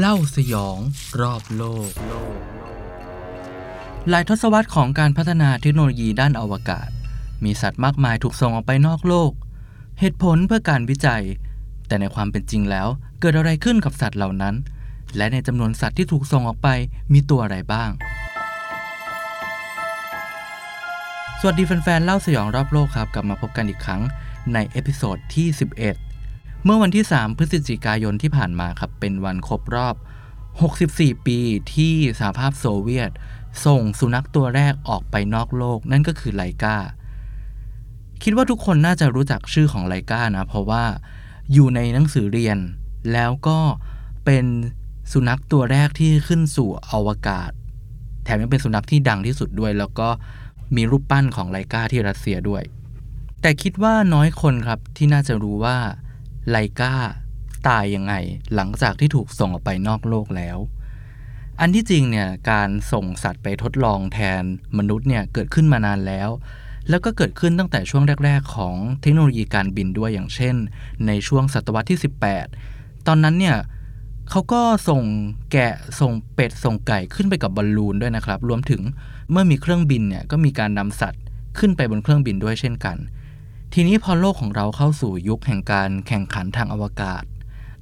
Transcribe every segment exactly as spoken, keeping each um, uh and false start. เล่าสยองรอบโลกหลายทศวรรษของการพัฒนาเทคโนโลยีด้านอวกาศมีสัตว์มากมายถูกส่งออกไปนอกโลกเหตุผลเพื่อการวิจัยแต่ในความเป็นจริงแล้วเกิดอะไรขึ้นกับสัตว์เหล่านั้นและในจำนวนสัตว์ที่ถูกส่งออกไปมีตัวอะไรบ้างสวัสดีแฟนๆเล่าสยองรอบโลกครับกลับมาพบกันอีกครั้งในเอพิโซดที่สิบเอ็ดเมื่อวันที่สามพฤศจิกายนที่ผ่านมาครับเป็นวันครบรอบหกสิบสี่ปีที่สหภาพโซเวียตส่งสุนัขตัวแรกออกไปนอกโลกนั่นก็คือไลกาคิดว่าทุกคนน่าจะรู้จักชื่อของไลกานะเพราะว่าอยู่ในหนังสือเรียนแล้วก็เป็นสุนัขตัวแรกที่ขึ้นสู่อวกาศแถมยังเป็นสุนัขที่ดังที่สุดด้วยแล้วก็มีรูปปั้นของไลกาที่รัสเซียด้วยแต่คิดว่าน้อยคนครับที่น่าจะรู้ว่าไลกาตายยังไงหลังจากที่ถูกส่งออกไปนอกโลกแล้วอันที่จริงเนี่ยการส่งสัตว์ไปทดลองแทนมนุษย์เนี่ยเกิดขึ้นมานานแล้วแล้วก็เกิดขึ้นตั้งแต่ช่วงแรกๆของเทคโนโลยีการบินด้วยอย่างเช่นในช่วงศตวรรษที่สิบแปดตอนนั้นเนี่ยเขาก็ส่งแกะส่งเป็ดส่งไก่ขึ้นไปกับบอลลูนด้วยนะครับรวมถึงเมื่อมีเครื่องบินเนี่ยก็มีการนำสัตว์ขึ้นไปบนเครื่องบินด้วยเช่นกันทีนี้พอโลกของเราเข้าสู่ยุคแห่งการแข่งขันทางอวกาศ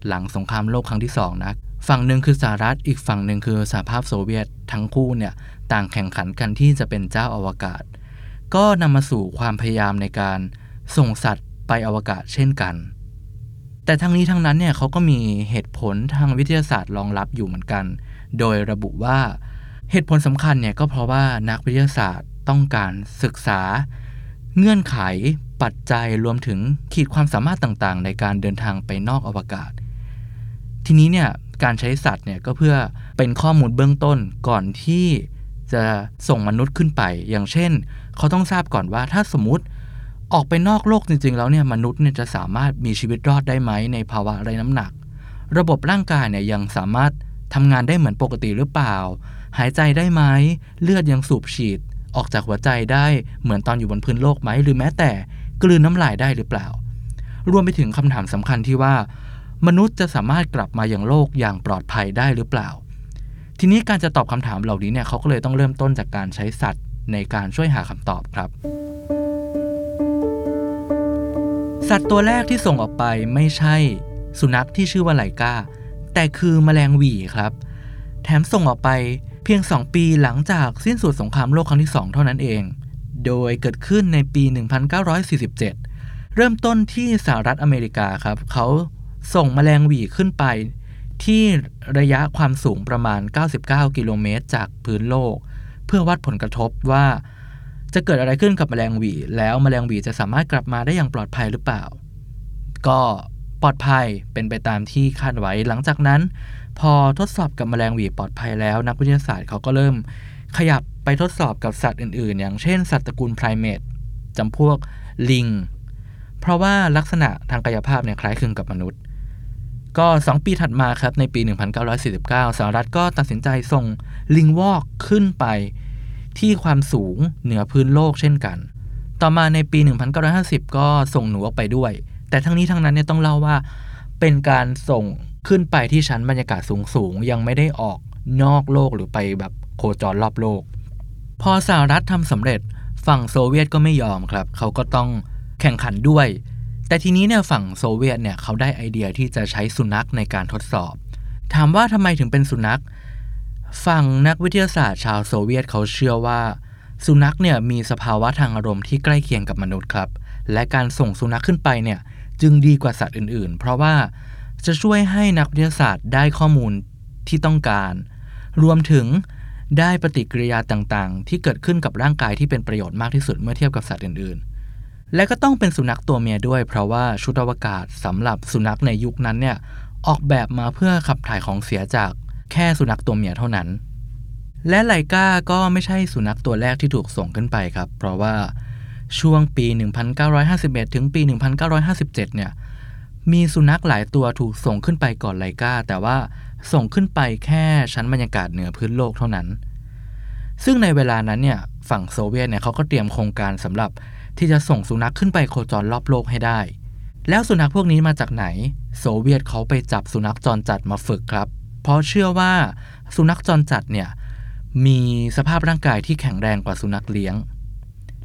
หลังสงครามโลกครั้งที่สองนะฝั่งหนึ่งคือสหรัฐอีกฝั่งหนึ่งคือสหภาพโซเวียตทั้งคู่เนี่ยต่างแข่งขันกันที่จะเป็นเจ้าอวกาศก็นำมาสู่ความพยายามในการส่งสัตว์ไปอวกาศเช่นกันแต่ทั้งนี้ทั้งนั้นเนี่ยเขาก็มีเหตุผลทางวิทยาศาสตร์รองรับอยู่เหมือนกันโดยระบุว่าเหตุผลสำคัญเนี่ยก็เพราะว่านักวิทยาศาสตร์ต้องการศึกษาเงื่อนไขปัจจัยรวมถึงขีดความสามารถต่างๆในการเดินทางไปนอกอวกาศทีนี้เนี่ยการใช้สัตว์เนี่ยก็เพื่อเป็นข้อมูลเบื้องต้นก่อนที่จะส่งมนุษย์ขึ้นไปอย่างเช่นเขาต้องทราบก่อนว่าถ้าสมมุติออกไปนอกโลกจริงๆแล้วเนี่ยมนุษย์เนี่ยจะสามารถมีชีวิตรอดได้ไหมในภาวะไร้น้ำหนักระบบร่างกายเนี่ยยังสามารถทำงานได้เหมือนปกติหรือเปล่าหายใจได้ไหมเลือดยังสูบฉีดออกจากหัวใจได้เหมือนตอนอยู่บนพื้นโลกไหมหรือแม้แต่กลืนน้ำลายได้หรือเปล่ารวมไปถึงคำถามสำคัญที่ว่ามนุษย์จะสามารถกลับมาอย่างโลกอย่างปลอดภัยได้หรือเปล่าทีนี้การจะตอบคำถามเหล่านี้เนี่ยเขาก็เลยต้องเริ่มต้นจากการใช้สัตว์ในการช่วยหาคำตอบครับสัตว์ตัวแรกที่ส่งออกไปไม่ใช่สุนัขที่ชื่อว่าไลกาแต่คือแมลงหวี่ครับแถมส่งออกไปเพียงสองปีหลังจากสิ้นสุดสงครามโลกครั้งที่สองเท่านั้นเองโดยเกิดขึ้นในปีหนึ่งพันเก้าร้อยสี่สิบเจ็ดเริ่มต้นที่สหรัฐอเมริกาครับเขาส่งแมลงหวี่ขึ้นไปที่ระยะความสูงประมาณเก้าสิบเก้ากิโลเมตรจากพื้นโลกเพื่อวัดผลกระทบว่าจะเกิดอะไรขึ้นกับแมลงหวี่แล้วแมลงหวี่จะสามารถกลับมาได้อย่างปลอดภัยหรือเปล่าก็ปลอดภัยเป็นไปตามที่คาดไว้หลังจากนั้นพอทดสอบกับแมลงหวี่ปลอดภัยแล้วนักวิทยาศาสตร์เขาก็เริ่มขยับไปทดสอบกับสัตว์อื่นๆอย่างเช่นสัตว์ตระกูลไพรเมทจำพวกลิงเพราะว่าลักษณะทางกายภาพเนี่ยคล้ายคลึงกับมนุษย์ก็สองปีถัดมาครับในปีหนึ่งพันเก้าร้อยสี่สิบเก้าสหรัฐก็ตัดสินใจส่งลิงวอกขึ้นไปที่ความสูงเหนือพื้นโลกเช่นกันต่อมาในปีหนึ่งพันเก้าร้อยห้าสิบก็ส่งหนูออกไปด้วยแต่ทั้งนี้ทั้งนั้นเนี่ยต้องเล่าว่าเป็นการส่งขึ้นไปที่ชั้นบรรยากาศสูงๆยังไม่ได้ออกนอกโลกหรือไปแบบโคจรรอบโลกพอสหรัฐทำสำเร็จฝั่งโซเวียตก็ไม่ยอมครับเขาก็ต้องแข่งขันด้วยแต่ทีนี้เนี่ยฝั่งโซเวียตเนี่ยเขาได้ไอเดียที่จะใช้สุนัขในการทดสอบถามว่าทำไมถึงเป็นสุนัขฝั่งนักวิทยาศาสตร์ชาวโซเวียตเขาเชื่อว่าสุนัขเนี่ยมีสภาวะทางอารมณ์ที่ใกล้เคียงกับมนุษย์ครับและการส่งสุนัขขึ้นไปเนี่ยจึงดีกว่าสัตว์อื่นๆเพราะว่าจะช่วยให้นักวิทยาศาสตร์ได้ข้อมูลที่ต้องการรวมถึงได้ปฏิกิริยาต่างๆที่เกิดขึ้นกับร่างกายที่เป็นประโยชน์มากที่สุดเมื่อเทียบกับสัตว์อื่นๆและก็ต้องเป็นสุนัขตัวเมียด้วยเพราะว่าชุดอวกาศสำหรับสุนัขในยุคนั้นเนี่ยออกแบบมาเพื่อขับถ่ายของเสียจากแค่สุนัขตัวเมียเท่านั้นและไลกาก็ไม่ใช่สุนัขตัวแรกที่ถูกส่งขึ้นไปครับเพราะว่าช่วงปีหนึ่งพันเก้าร้อยห้าสิบเอ็ดถึงปีหนึ่งพันเก้าร้อยห้าสิบเจ็ดเนี่ยมีสุนัขหลายตัวถูกส่งขึ้นไปก่อนไลกาแต่ว่าส่งขึ้นไปแค่ชั้นบรรยากาศเหนือพื้นโลกเท่านั้นซึ่งในเวลานั้นเนี่ยฝั่งโซเวียตเนี่ยเขาก็เตรียมโครงการสำหรับที่จะส่งสุนัขขึ้นไปโคจรรอบโลกให้ได้แล้วสุนัขพวกนี้มาจากไหนโซเวียตเขาไปจับสุนัขจรจัดมาฝึกครับ เพราะเชื่อว่าสุนัขจรจัดเนี่ยมีสภาพร่างกายที่แข็งแรงกว่าสุนัขเลี้ยง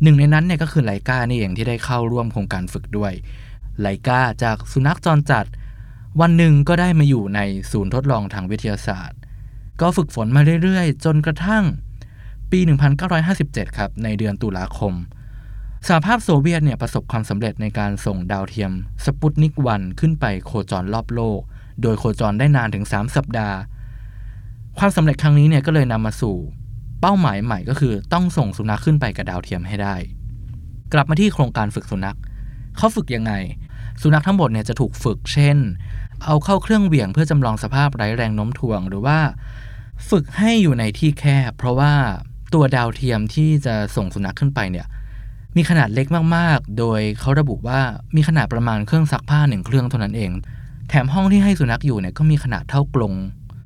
หนึ่งในนั้นเนี่ยก็คือไลกานี่เองที่ได้เข้าร่วมโครงการฝึกด้วยไลกาจากสุนัขจรจัดวันหนึ่งก็ได้มาอยู่ในศูนย์ทดลองทางวิทยาศาสตร์ก็ฝึกฝนมาเรื่อยๆจนกระทั่งปีหนึ่งพันเก้าร้อยห้าสิบเจ็ดครับในเดือนตุลาคมสหภาพโซเวียตเนี่ยประสบความสำเร็จในการส่งดาวเทียมสปุตนิกวันขึ้นไปโคจรรอบโลกโดยโคจรได้นานถึงสามสัปดาห์ความสำเร็จครั้งนี้เนี่ยก็เลยนำมาสู่เป้าหมายใหม่ก็คือต้องส่งสุนัขขึ้นไปกับดาวเทียมให้ได้กลับมาที่โครงการฝึกสุนัขเขาฝึกยังไงสุนัขทั้งหมดเนี่ยจะถูกฝึกเช่นเอาเข้าเครื่องเหวี่ยงเพื่อจำลองสภาพไร้แรงโน้มถ่วงหรือว่าฝึกให้อยู่ในที่แคบเพราะว่าตัวดาวเทียมที่จะส่งสุนัขขึ้นไปเนี่ยมีขนาดเล็กมากๆโดยเขาระบุว่ามีขนาดประมาณเครื่องซักผ้าหนึ่งเครื่องเท่านั้นเองแถมห้องที่ให้สุนัขอยู่เนี่ยก็มีขนาดเท่ากรง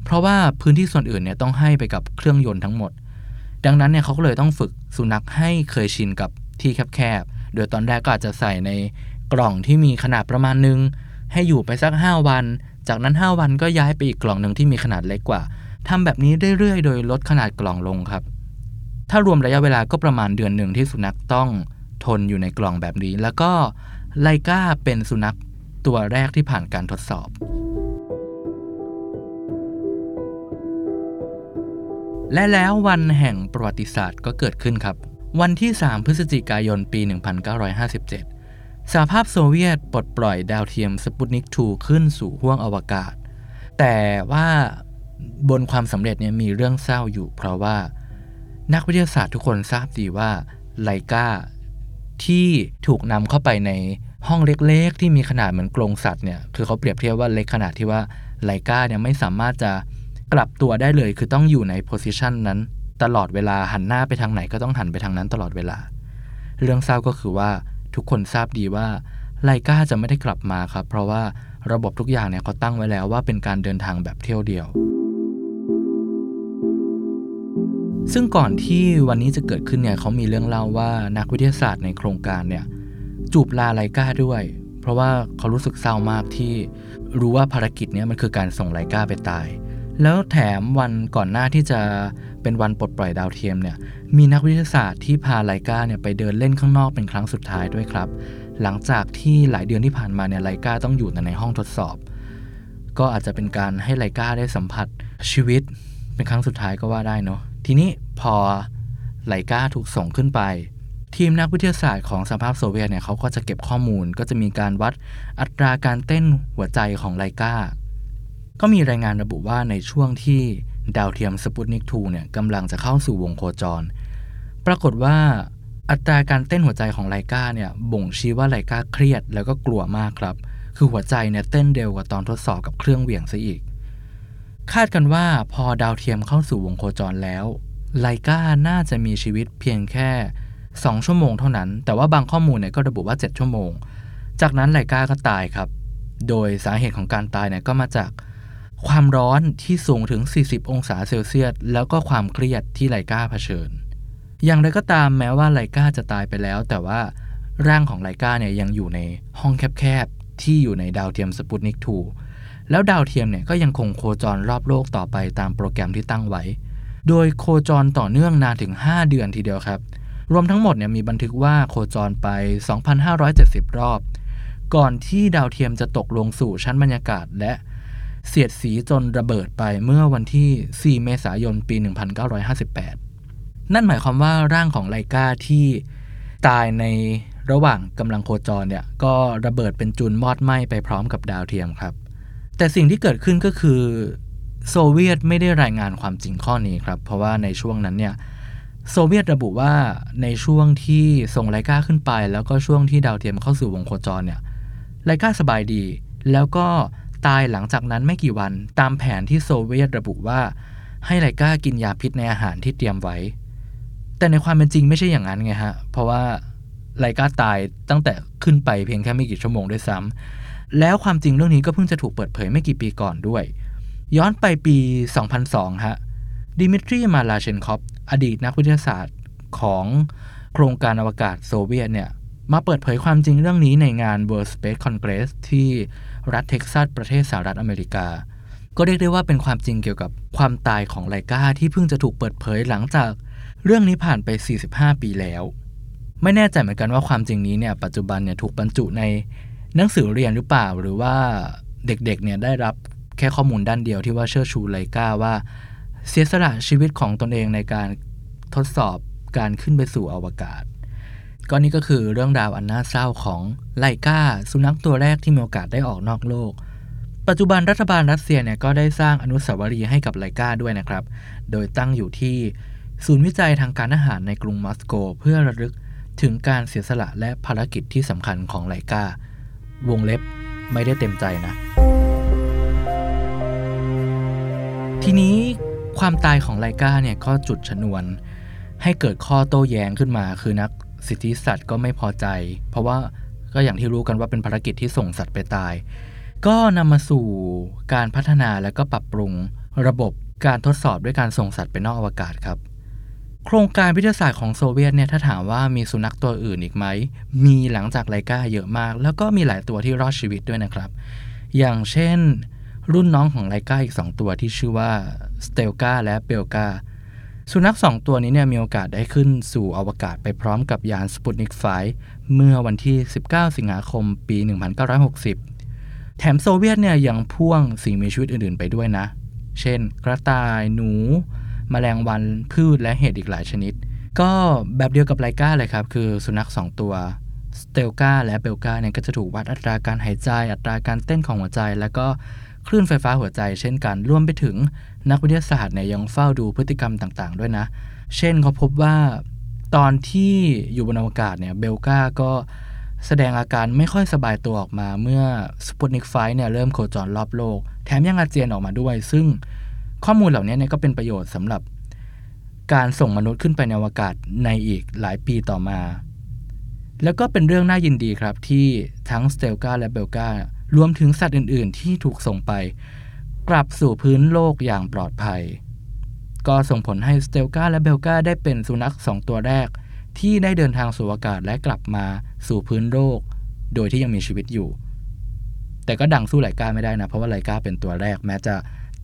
เพราะว่าพื้นที่ส่วนอื่นเนี่ยต้องให้ไปกับเครื่องยนต์ทั้งหมดดังนั้นเนี่ยเขาก็เลยต้องฝึกสุนัขให้เคยชินกับที่แคบๆโดยตอนแรกก็อาจจะใส่ในกล่องที่มีขนาดประมาณนึงให้อยู่ไปสักห้าวันจากนั้นห้าวันก็ย้ายไปอีกกล่องนึงที่มีขนาดเล็กกว่าทำแบบนี้เรื่อยๆโดยลดขนาดกล่องลงครับถ้ารวมระยะเวลาก็ประมาณเดือนหนึ่งที่สุนัขต้องทนอยู่ในกล่องแบบนี้แล้วก็ไลกาเป็นสุนัขตัวแรกที่ผ่านการทดสอบและแล้ววันแห่งประวัติศาสตร์ก็เกิดขึ้นครับวันที่สามพฤศจิกายนปีหนึ่งพันเก้าร้อยห้าสิบเจ็ดสหภาพโซเวียตปลดปล่อยดาวเทียมสปุตนิกสองขึ้นสู่ห้วงอวกาศแต่ว่าบนความสำเร็จเนี่ยมีเรื่องเศร้าอยู่เพราะว่านักวิทยาศาสตร์ทุกคนทราบดีว่าไลกาที่ถูกนำเข้าไปในห้องเล็กๆที่มีขนาดเหมือนกรงสัตว์เนี่ยคือเขาเปรียบเทียบว่าเล็กขนาดที่ว่าไลกาเนี่ยไม่สามารถจะกลับตัวได้เลยคือต้องอยู่ในโพสิชันนั้นตลอดเวลาหันหน้าไปทางไหนก็ต้องหันไปทางนั้นตลอดเวลาเรื่องเศร้าก็คือว่าทุกคนทราบดีว่าไลกาจะไม่ได้กลับมาครับเพราะว่าระบบทุกอย่างเนี่ยเขาตั้งไว้แล้วว่าเป็นการเดินทางแบบเที่ยวเดียวซึ่งก่อนที่วันนี้จะเกิดขึ้นเนี่ยเขามีเรื่องเล่าว่านักวิทยาศาสตร์ในโครงการเนี่ยจูบลาไลกาด้วยเพราะว่าเขารู้สึกเศร้ามากที่รู้ว่าภารกิจเนี่ยมันคือการส่งไลกาไปตายแล้วแถมวันก่อนหน้าที่จะเป็นวันปลดปล่อยดาวเทียมเนี่ยมีนักวิทยาศาสตร์ที่พาไลกาเนี่ยไปเดินเล่นข้างนอกเป็นครั้งสุดท้ายด้วยครับหลังจากที่หลายเดือนที่ผ่านมาเนี่ยไลกาต้องอยู่ในห้องทดสอบก็อาจจะเป็นการให้ไลกาได้สัมผัสชีวิตเป็นครั้งสุดท้ายก็ว่าได้เนาะทีนี้พอไลกาถูกส่งขึ้นไปทีมนักวิทยาศาสตร์ของสหภาพโซเวียตเนี่ยเขาก็จะเก็บข้อมูลก็จะมีการวัดอัตราการเต้นหัวใจของไลกาก็มีรายงานระบุว่าในช่วงที่ดาวเทียมสปุตนิกสองเนี่ยกำลังจะเข้าสู่วงโคจรปรากฏว่าอัตราการเต้นหัวใจของไลกาเนี่ยบ่งชี้ว่าไลกาเครียดแล้วก็กลัวมากครับคือหัวใจเนี่ยเต้นเร็วกว่าตอนทดสอบกับเครื่องเหวี่ยงซะอีกคาดกันว่าพอดาวเทียมเข้าสู่วงโคจรแล้วไลกาน่าจะมีชีวิตเพียงแค่สองชั่วโมงเท่านั้นแต่ว่าบางข้อมูลเนี่ยก็ระบุว่าเจ็ดชั่วโมงจากนั้นไลกาก็ตายครับโดยสาเหตุของการตายเนี่ยก็มาจากความร้อนที่สูงถึงสี่สิบองศาเซลเซียสแล้วก็ความเครียดที่ไลกาเผชิญอย่างไรก็ตามแม้ว่าไลกาจะตายไปแล้วแต่ว่าร่างของไลกาเนี่ยยังอยู่ในห้องแคบๆที่อยู่ในดาวเทียมสปุตนิกสองแล้วดาวเทียมเนี่ยก็ยังคงโคจรรอบโลกต่อไปตามโปรแกรมที่ตั้งไว้โดยโคจรต่อเนื่องนานถึงห้าเดือนทีเดียวครับรวมทั้งหมดเนี่ยมีบันทึกว่าโคจรไป สองพันห้าร้อยเจ็ดสิบ รอบก่อนที่ดาวเทียมจะตกลงสู่ชั้นบรรยากาศและเสียดสีจนระเบิดไปเมื่อวันที่สี่เมษายนปีหนึ่งพันเก้าร้อยห้าสิบแปดนั่นหมายความว่าร่างของไลกาที่ตายในระหว่างกำลังโคจรเนี่ยก็ระเบิดเป็นจุลมอดไหม้ไปพร้อมกับดาวเทียมครับแต่สิ่งที่เกิดขึ้นก็คือโซเวียตไม่ได้รายงานความจริงข้อนี้ครับเพราะว่าในช่วงนั้นเนี่ยโซเวียตระบุว่าในช่วงที่ส่งไลกาขึ้นไปแล้วก็ช่วงที่ดาวเทียมเข้าสู่วงโคจรเนี่ยไลกาสบายดีแล้วก็ตายหลังจากนั้นไม่กี่วันตามแผนที่โซเวียตระบุว่าให้ไลกากินยาพิษในอาหารที่เตรียมไว้แต่ในความเป็นจริงไม่ใช่อย่างนั้นไงฮะเพราะว่าไลกาตายตั้งแต่ขึ้นไปเพียงแค่ไม่กี่ชั่วโมงด้วยซ้ำแล้วความจริงเรื่องนี้ก็เพิ่งจะถูกเปิดเผยไม่กี่ปีก่อนด้วยย้อนไปปีสองพันสองฮะดิมิทรีมาลาเชนคอฟอดีตนักวิทยาศาสตร์ของโครงการอวกาศโซเวียตเนี่ยมาเปิดเผยความจริงเรื่องนี้ในงาน World Space Congress ที่รัฐเท็กซัสประเทศสหรัฐอเมริกา ก็เรียกได้ว่าเป็นความจริงเกี่ยวกับความตายของไลกาที่เพิ่งจะถูกเปิดเผยหลังจากเรื่องนี้ผ่านไปสี่สิบห้าปีแล้วไม่แน่ใจเหมือนกันว่าความจริงนี้เนี่ยปัจจุบันเนี่ยถูกบรรจุในหนังสือเรียนหรือเปล่าหรือว่าเด็กๆเนี่ยได้รับแค่ข้อมูลด้านเดียวที่ว่าเชิดชูไลกาว่าเสียสละชีวิตของตนเองในการทดสอบการขึ้นไปสู่อวกาศก็นี่ก็คือเรื่องราวอันน่าเศร้าของไลกาสุนัขตัวแรกที่มีโอกาสได้ออกนอกโลกปัจจุบันรัฐบาลรัสเซียเนี่ยก็ได้สร้างอนุสาวรีย์ให้กับไลกาด้วยนะครับโดยตั้งอยู่ที่ศูนย์วิจัยทางการอาหารในกรุงมอสโกเพื่อระลึกถึงการเสียสละและภารกิจที่สำคัญของไลกาวงเล็บไม่ได้เต็มใจนะทีนี้ความตายของไลกาเนี่ยก็จุดชนวนให้เกิดข้อโต้แย้งขึ้นมาคือนักสิทธิสัตว์ก็ไม่พอใจเพราะว่าก็อย่างที่รู้กันว่าเป็นภารกิจที่ส่งสัตว์ไปตายก็นำมาสู่การพัฒนาและก็ปรับปรุงระบบการทดสอบด้วยการส่งสัตว์ไปนอกอวกาศครับโครงการวิทยาศาสตร์ของโซเวียตเนี่ยถ้าถามว่ามีสุนัขตัวอื่นอีกไหมมีหลังจากไลกาเยอะมากแล้วก็มีหลายตัวที่รอดชีวิตด้วยนะครับอย่างเช่นรุ่นน้องของไลกาอีกสองตัวที่ชื่อว่าสเตลกาและเปลกาสุนัขสองตัวนี้เนี่ยมีโอกาสได้ขึ้นสู่อวกาศไปพร้อมกับยานสปุตนิกไฟว์เมื่อวันที่สิบเก้าสิงหาคมปีหนึ่งพันเก้าร้อยหกสิบแถมโซเวียตเนี่ยยังพ่วงสิ่งมีชีวิตอื่นๆไปด้วยนะเช่นกระต่ายหนูแมลงวันพืชและเห็ดอีกหลายชนิดก็แบบเดียวกับไลกาเลยครับคือสุนัขสองตัวสเตลกาและเปลกาเนี่ยก็จะถูกวัดอัตราการหายใจอัตราการเต้นของหัวใจแล้วก็คลื่นไฟฟ้าหัวใจเช่นกันรวมไปถึงนักวิทยาศาสตร์เนี่ยยังเฝ้าดูพฤติกรรมต่างๆด้วยนะเช่นเขาพบว่าตอนที่อยู่บนอวกาศเนี่ยเบลกาก็แสดงอาการไม่ค่อยสบายตัวออกมาเมื่อสปุตนิกไฟว์เนี่ยเริ่มโคจรรอบโลกแถมยังอาเจียนออกมาด้วยซึ่งข้อมูลเหล่านี้เนี่ยก็เป็นประโยชน์สำหรับการส่งมนุษย์ขึ้นไปในอวกาศในอีกหลายปีต่อมาแล้วก็เป็นเรื่องน่ายินดีครับที่ทั้งสเตลกาและเบลการวมถึงสัตว์อื่นๆที่ถูกส่งไปกลับสู่พื้นโลกอย่างปลอดภัยก็ส่งผลให้สเตลกาและเบลกาได้เป็นสุนัขสองตัวแรกที่ได้เดินทางสู่อากาศและกลับมาสู่พื้นโลกโดยที่ยังมีชีวิตอยู่แต่ก็ดังสู้ไลกาไม่ได้นะเพราะว่าไลกาเป็นตัวแรกแม้จะ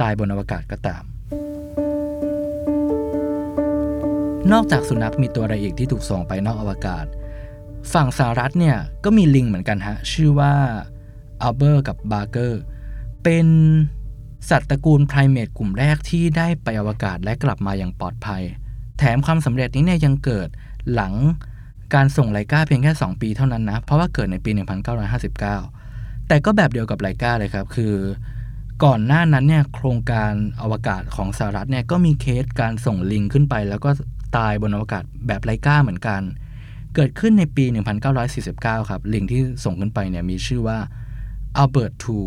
ตายบนอวกาศก็ตามนอกจากสุนัขมีตัวอะไรอีกที่ถูกส่งไปนอกอวกาศฝั่งสหรัฐเนี่ยก็มีลิงเหมือนกันฮะชื่อว่าอัลเบอร์กับบาร์เกอร์เป็นสัตว์ตระกูลไพรเมตกลุ่มแรกที่ได้ไปอวกาศและกลับมาอย่างปลอดภัยแถมความสำเร็จนี้เนี่ยยังเกิดหลังการส่งไลกาเพียงแค่สองปีเท่านั้นนะเพราะว่าเกิดในปีหนึ่งพันเก้าร้อยห้าสิบเก้าแต่ก็แบบเดียวกับไลกาเลยครับคือก่อนหน้านั้นเนี่ยโครงการอวกาศของสหรัฐเนี่ยก็มีเคสการส่งลิงขึ้นไปแล้วก็ตายบนอวกาศแบบไลกาเหมือนกันเกิดขึ้นในปีหนึ่งพันเก้าร้อยสี่สิบเก้าครับลิงที่ส่งขึ้นไปเนี่ยมีชื่อว่าอัลเบิร์ตทู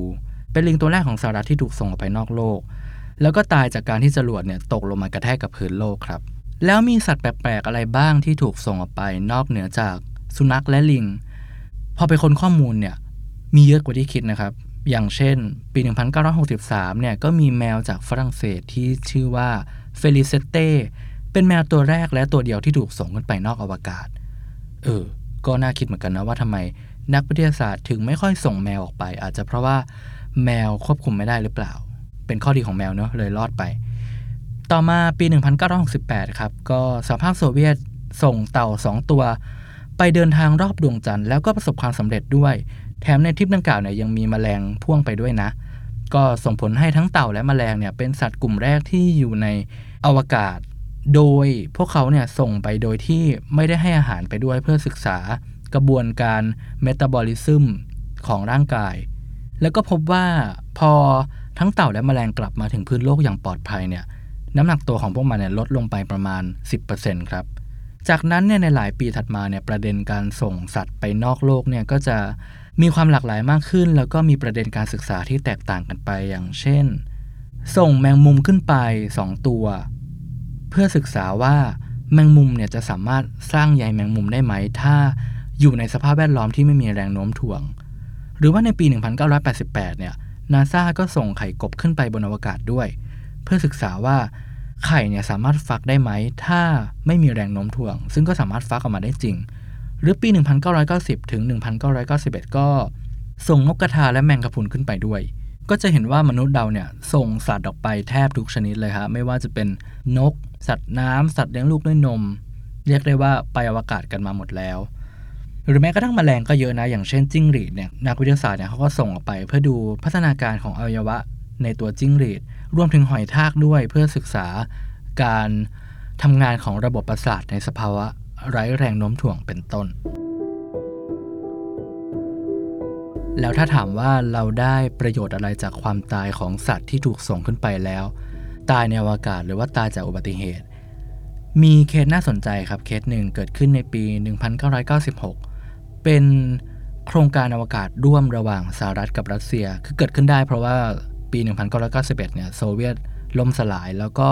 เป็นลิงตัวแรกของสหรัฐที่ถูกส่งออกไปนอกโลกแล้วก็ตายจากการที่จรวดเนี่ยตกลงมากระแทกกับพื้นโลกครับแล้วมีสัตว์แปลกๆอะไรบ้างที่ถูกส่งออกไปนอกเหนือจากสุนัขและลิงพอไปค้นข้อมูลเนี่ยมีเยอะกว่าที่คิดนะครับอย่างเช่นปีหนึ่งพันเก้าร้อยหกสิบสามเนี่ยก็มีแมวจากฝรั่งเศสที่ชื่อว่าเฟลิเซเต้เป็นแมวตัวแรกและตัวเดียวที่ถูกส่งขึ้นไปนอกอวกาศเออก็น่าคิดเหมือนกันนะว่าทำไมนักวิทยาศาสตร์ถึงไม่ค่อยส่งแมวออกไปอาจจะเพราะว่าแมวควบคุมไม่ได้หรือเปล่าเป็นข้อดีของแมวเนอะเลยรอดไปต่อมาปีหนึ่งพันเก้าร้อยหกสิบแปดครับก็สหภาพโซเวียตส่งเต่าสองตัวไปเดินทางรอบดวงจันทร์แล้วก็ประสบความสำเร็จด้วยแถมในทริปดังกล่าวเนี่ยยังมีแมลงพ่วงไปด้วยนะก็ส่งผลให้ทั้งเต่าและแมลงเนี่ยเป็นสัตว์กลุ่มแรกที่อยู่ในอวกาศโดยพวกเขาเนี่ยส่งไปโดยที่ไม่ได้ให้อาหารไปด้วยเพื่อศึกษากระบวนการเมตาบอลิซึมของร่างกายแล้วก็พบว่าพอทั้งเต่าและแมลงกลับมาถึงพื้นโลกอย่างปลอดภัยเนี่ยน้ำหนักตัวของพวกมันเนี่ยลดลงไปประมาณ สิบเปอร์เซ็นต์ ครับจากนั้นเนี่ยในหลายปีถัดมาเนี่ยประเด็นการส่งสัตว์ไปนอกโลกเนี่ยก็จะมีความหลากหลายมากขึ้นแล้วก็มีประเด็นการศึกษาที่แตกต่างกันไปอย่างเช่นส่งแมงมุมขึ้นไปสองตัวเพื่อศึกษาว่าแมงมุมเนี่ยจะสามารถสร้างใยแมงมุมได้ไหมถ้าอยู่ในสภาพแวดล้อมที่ไม่มีแรงโน้มถ่วงหรือว่าในปีหนึ่งพันเก้าร้อยแปดสิบแปดเนี่ย NASA ก็ส่งไข่กบขึ้นไปบนอวกาศด้วยเพื่อศึกษาว่าไข่เนี่ยสามารถฟักได้ไหมถ้าไม่มีแรงโน้มถ่วงซึ่งก็สามารถฟักออกมาได้จริงหรือปีหนึ่งพันเก้าร้อยเก้าสิบถึงหนึ่งพันเก้าร้อยเก้าสิบเอ็ดก็ส่งนกกระทาและแมงกะพรุนขึ้นไปด้วย ก็จะเห็นว่ามนุษย์เราเนี่ยส่งสัตว์ออกไปแทบทุกชนิดเลยครับไม่ว่าจะเป็นนกสัตว์น้ำสัตว์เลี้ยงลูกด้วยนมเรียกได้ว่าไปอวกาศกันมาหมดแล้วหรือแม้กระทั่งแมลงก็เยอะนะอย่างเช่นจิ้งหรีดเนี่ยนักวิทยาศาสตร์เนี่ยเขาก็ส่งออกไปเพื่อดูพัฒนาการของอวัยวะในตัวจิ้งหรีดรวมถึงหอยทากด้วยเพื่อศึกษาการทำงานของระบบประสาทในสภาวะไร้แรงโน้มถ่วงเป็นต้นแล้วถ้าถามว่าเราได้ประโยชน์อะไรจากความตายของสัตว์ที่ถูกส่งขึ้นไปแล้วตายในอวกาศหรือว่าตายจากอุบัติเหตุมีเคสน่าสนใจครับเคสหนึ่งเกิดขึ้นในปีหนึ่งพันเก้าร้อยเก้าสิบหกเป็นโครงการอวกาศร่วมระหว่างสหรัฐกับรัสเซียคือเกิดขึ้นได้เพราะว่าปีหนึ่งพันเก้าร้อยเก้าสิบเอ็ดเนี่ยโซเวียตล่มสลายแล้วก็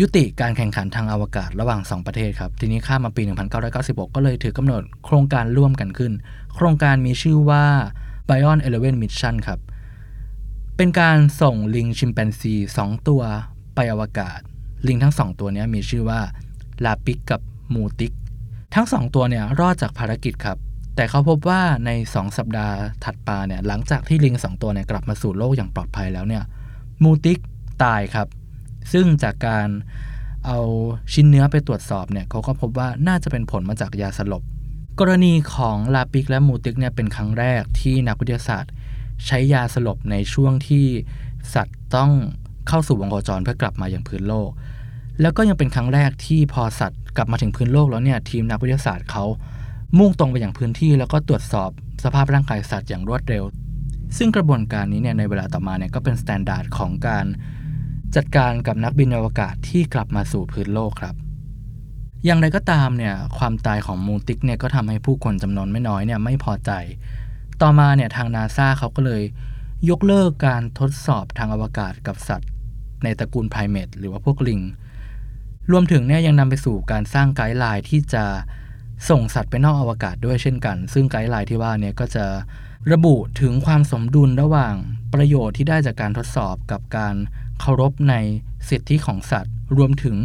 ยุติการแข่งขันทางอวกาศระหว่างสองประเทศครับทีนี้ข้ามมาปีหนึ่งพันเก้าร้อยเก้าสิบหกก็เลยถือกำหนดโครงการร่วมกันขึ้นโครงการมีชื่อว่า Bion สิบเอ็ด Mission ครับเป็นการส่งลิงชิมแปนซีสองตัวไปอวกาศลิงทั้งสองตัวนี้มีชื่อว่าลาปิกกับมูติกทั้งสองตัวเนี่ยรอดจากภารกิจครับแต่เขาพบว่าในสองสัปดาห์ถัดมาเนี่ยหลังจากที่ลิงสองตัวเนี่ยกลับมาสู่โลกอย่างปลอดภัยแล้วเนี่ยมูติกตายครับซึ่งจากการเอาชิ้นเนื้อไปตรวจสอบเนี่ยเขาก็พบว่าน่าจะเป็นผลมาจากยาสลบกรณีของลาปิกและมูติกเนี่ยเป็นครั้งแรกที่นักวิทยาศาสตร์ใช้ยาสลบในช่วงที่สัตว์ต้องเข้าสู่วงโคจรเพื่อกลับมาอย่างพื้นโลกแล้วก็ยังเป็นครั้งแรกที่พอสัตว์กลับมาถึงพื้นโลกแล้วเนี่ยทีมนักวิทยาศาสตร์เขามุ่งตรงไปอย่างพื้นที่แล้วก็ตรวจสอบสภาพร่างกายสัตว์อย่างรวดเร็วซึ่งกระบวนการนี้เนี่ยในเวลาต่อมาเนี่ยก็เป็นมาตรฐานของการจัดการกับนักบินอวกาศที่กลับมาสู่พื้นโลกครับอย่างไรก็ตามเนี่ยความตายของมูติกเนี่ยก็ทำให้ผู้คนจำนวนไม่น้อยเนี่ยไม่พอใจต่อมาเนี่ยทาง NASA เขาก็เลยยกเลิกการทดสอบทางอวกาศกับสัตว์ในตระกูลไพรเมทหรือว่าพวกลิงรวมถึงเนี่ยยังนำไปสู่การสร้างไกด์ไลน์ที่จะส่งสัตว์ไปนอกอวกาศด้วยเช่นกันซึ่งไกด์ไลน์ที่ว่าเนี่ยก็จะระบุถึงความสมดุลระหว่างประโยชน์ที่ได้จากการทดสอบกับการเคารพในสิทธิของสัตว์รวมถึง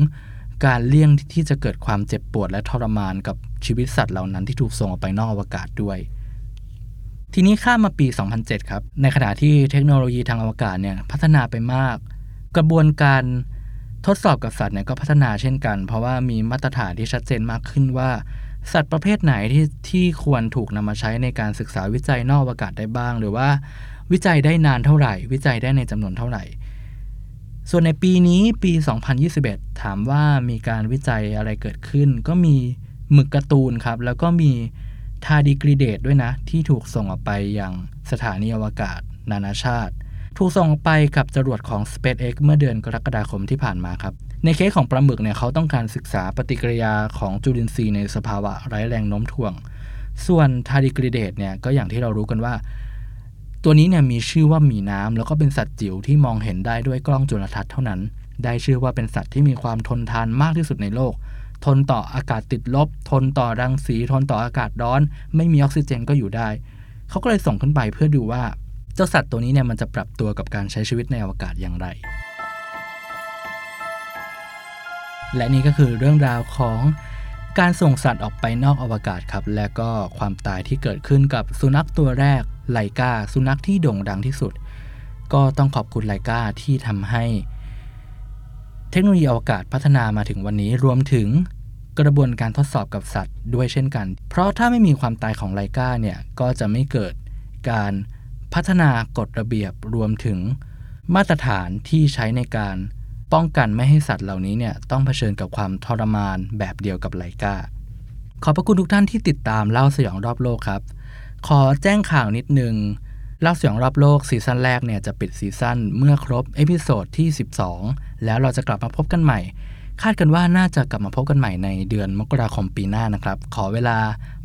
การเลี่ยงที่จะเกิดความเจ็บปวดและทรมานกับชีวิตสัตว์เหล่านั้นที่ถูกส่งออกไปนอกอวกาศด้วยทีนี้ข้ามมาปีสองพันเจ็ดครับในขณะที่เทคโนโลยีทางอวกาศเนี่ยพัฒนาไปมากกระบวนการทดสอบกับสัตว์เนี่ยก็พัฒนาเช่นกันเพราะว่ามีมาตรฐานที่ชัดเจนมากขึ้นว่าสัตว์ประเภทไหนที่ที่ควรถูกนำมาใช้ในการศึกษาวิจัยนอกอวกาศได้บ้างหรือว่าวิจัยได้นานเท่าไหร่วิจัยได้ในจำนวนเท่าไหร่ส่วนในปีนี้ปีสองพันยี่สิบเอ็ดถามว่ามีการวิจัยอะไรเกิดขึ้นก็มีหมึกการ์ตูนครับแล้วก็มีทาร์ดิกรีเดตด้วยนะที่ถูกส่งออกไปยังสถานีอวกาศนานาชาติถูกส่งออกไปกับจรวดของ SpaceX เมื่อเดือนกรกฎาคมที่ผ่านมาครับในเคสของปลาหมึกเนี่ยเขาต้องการศึกษาปฏิกิริยาของจุลินทรีย์ในสภาวะไร้แรงโน้มถ่วงส่วนทาร์ดิกรีเดตเนี่ยก็อย่างที่เรารู้กันว่าตัวนี้เนี่ยมีชื่อว่าหมีน้ำแล้วก็เป็นสัตว์จิ๋วที่มองเห็นได้ด้วยกล้องจุลทรรศน์เท่านั้นได้ชื่อว่าเป็นสัตว์ที่มีความทนทานมากที่สุดในโลกทนต่ออากาศติดลบทนต่อรังสีทนต่ออากาศร้อนไม่มีออกซิเจนก็อยู่ได้เขาก็เลยส่งขึ้นไปเพื่อดูว่าเจ้าสัตว์ตัวนี้เนี่ยมันจะปรับตัวกับการใช้ชีวิตในอวกาศอย่างไรและนี่ก็คือเรื่องราวของการส่งสัตว์ออกไปนอกอวกาศครับและก็ความตายที่เกิดขึ้นกับสุนัขตัวแรกไลกาสุนัขที่โด่งดังที่สุดก็ต้องขอบคุณไลกาที่ทำให้เทคโนโลยีอวกาศพัฒนามาถึงวันนี้รวมถึงกระบวนการทดสอบกับสัตว์ด้วยเช่นกันเพราะถ้าไม่มีความตายของไลกาเนี่ยก็จะไม่เกิดการพัฒนากฎระเบียบรวมถึงมาตรฐานที่ใช้ในการป้องกันไม่ให้สัตว์เหล่านี้เนี่ยต้องเผชิญกับความทรมานแบบเดียวกับไลกาขอบพระคุณทุกท่านที่ติดตามเล่าสยองรอบโลกครับขอแจ้งข่าวนิดนึงเล่าสยองรอบโลกซีซั่นแรกเนี่ยจะปิดซีซั่นเมื่อครบเอพิโซดที่สิบสองแล้วเราจะกลับมาพบกันใหม่คาดกันว่าน่าจะกลับมาพบกันใหม่ในเดือนมกราคมปีหน้านะครับขอเวลา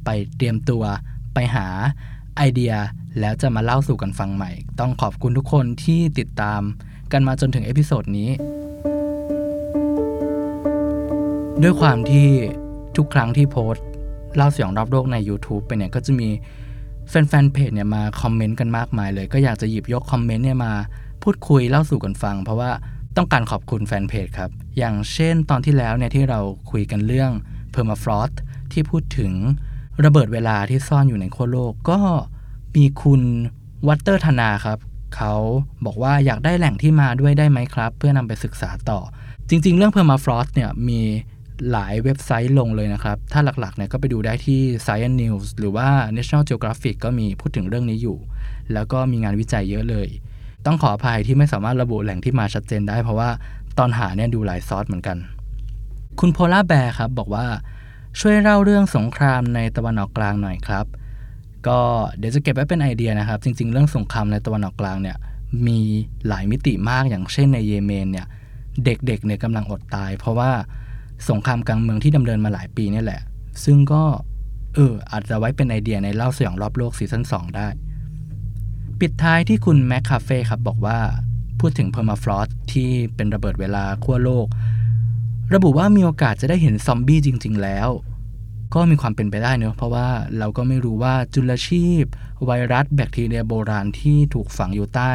ไปเตรียมตัวไปหาไอเดียแล้วจะมาเล่าสู่กันฟังใหม่ต้องขอบคุณทุกคนที่ติดตามกันมาจนถึงเอพิโซดนี้ด้วยความที่ทุกครั้งที่โพสต์เล่าสยองรอบโลกใน YouTube ไปเนี่ยก็จะมีแฟนๆเพจเนี่ยมาคอมเมนต์กันมากมายเลยก็อยากจะหยิบยกคอมเมนต์เนี่ยมาพูดคุยเล่าสู่กันฟังเพราะว่าต้องการขอบคุณแฟนเพจครับอย่างเช่นตอนที่แล้วเนี่ยที่เราคุยกันเรื่อง Permafrost ที่พูดถึงระเบิดเวลาที่ซ่อนอยู่ในขั้วโลกก็มีคุณวัตเตอร์ธนาครับ เขาบอกว่าอยากได้แหล่งที่มาด้วยได้ไหมครับเพื่อนำไปศึกษาต่อจริงๆเรื่อง Permafrost เนี่ยมีหลายเว็บไซต์ลงเลยนะครับถ้าหลักๆเนี่ยก็ไปดูได้ที่ Science News หรือว่า National Geographic ก็มีพูดถึงเรื่องนี้อยู่แล้วก็มีงานวิจัยเยอะเลยต้องขออภัยที่ไม่สามารถระบุแหล่งที่มาชัดเจนได้เพราะว่าตอนหาเนี่ยดูหลายซอสเหมือนกันคุณโพล่าแบร์ครับบอกว่าช่วยเล่าเรื่องสงครามในตะวันออกกลางหน่อยครับก็เดี๋ยวจะเก็บไว้เป็นไอเดียนะครับจริงๆเรื่องสงครามในตะวันออกกลางเนี่ยมีหลายมิติมากอย่างเช่นในเยเมนเนี่ยเด็กๆเนี่ยกำลังอดตายเพราะว่าสงครามกลางเมืองที่ดำเนินมาหลายปีนี่แหละซึ่งก็เอออาจจะไว้เป็นไอเดียในเล่าสยองรอบโลกซีซั่นสองได้ปิดท้ายที่คุณแมคคาเฟ่ครับบอกว่าพูดถึง Permafrost ที่เป็นระเบิดเวลาขั้วโลกระบุว่ามีโอกาสจะได้เห็นซอมบี้จริงๆแล้วก็มีความเป็นไปได้เนอะเพราะว่าเราก็ไม่รู้ว่าจุลชีพไวรัสแบคทีเรียโบราณที่ถูกฝังอยู่ใต้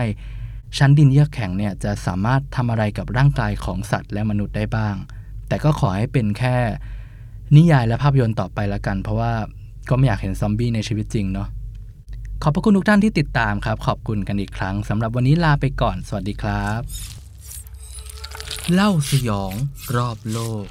ชั้นดินเยือกแข็งเนี่ยจะสามารถทำอะไรกับร่างกายของสัตว์และมนุษย์ได้บ้างแต่ก็ขอให้เป็นแค่นิยายและภาพยนตร์ต่อไปละกันเพราะว่าก็ไม่อยากเห็นซอมบี้ในชีวิตจริงเนาะขอบพระคุณทุกท่านที่ติดตามครับขอบคุณกันอีกครั้งสำหรับวันนี้ลาไปก่อนสวัสดีครับเล่าสยองรอบโลก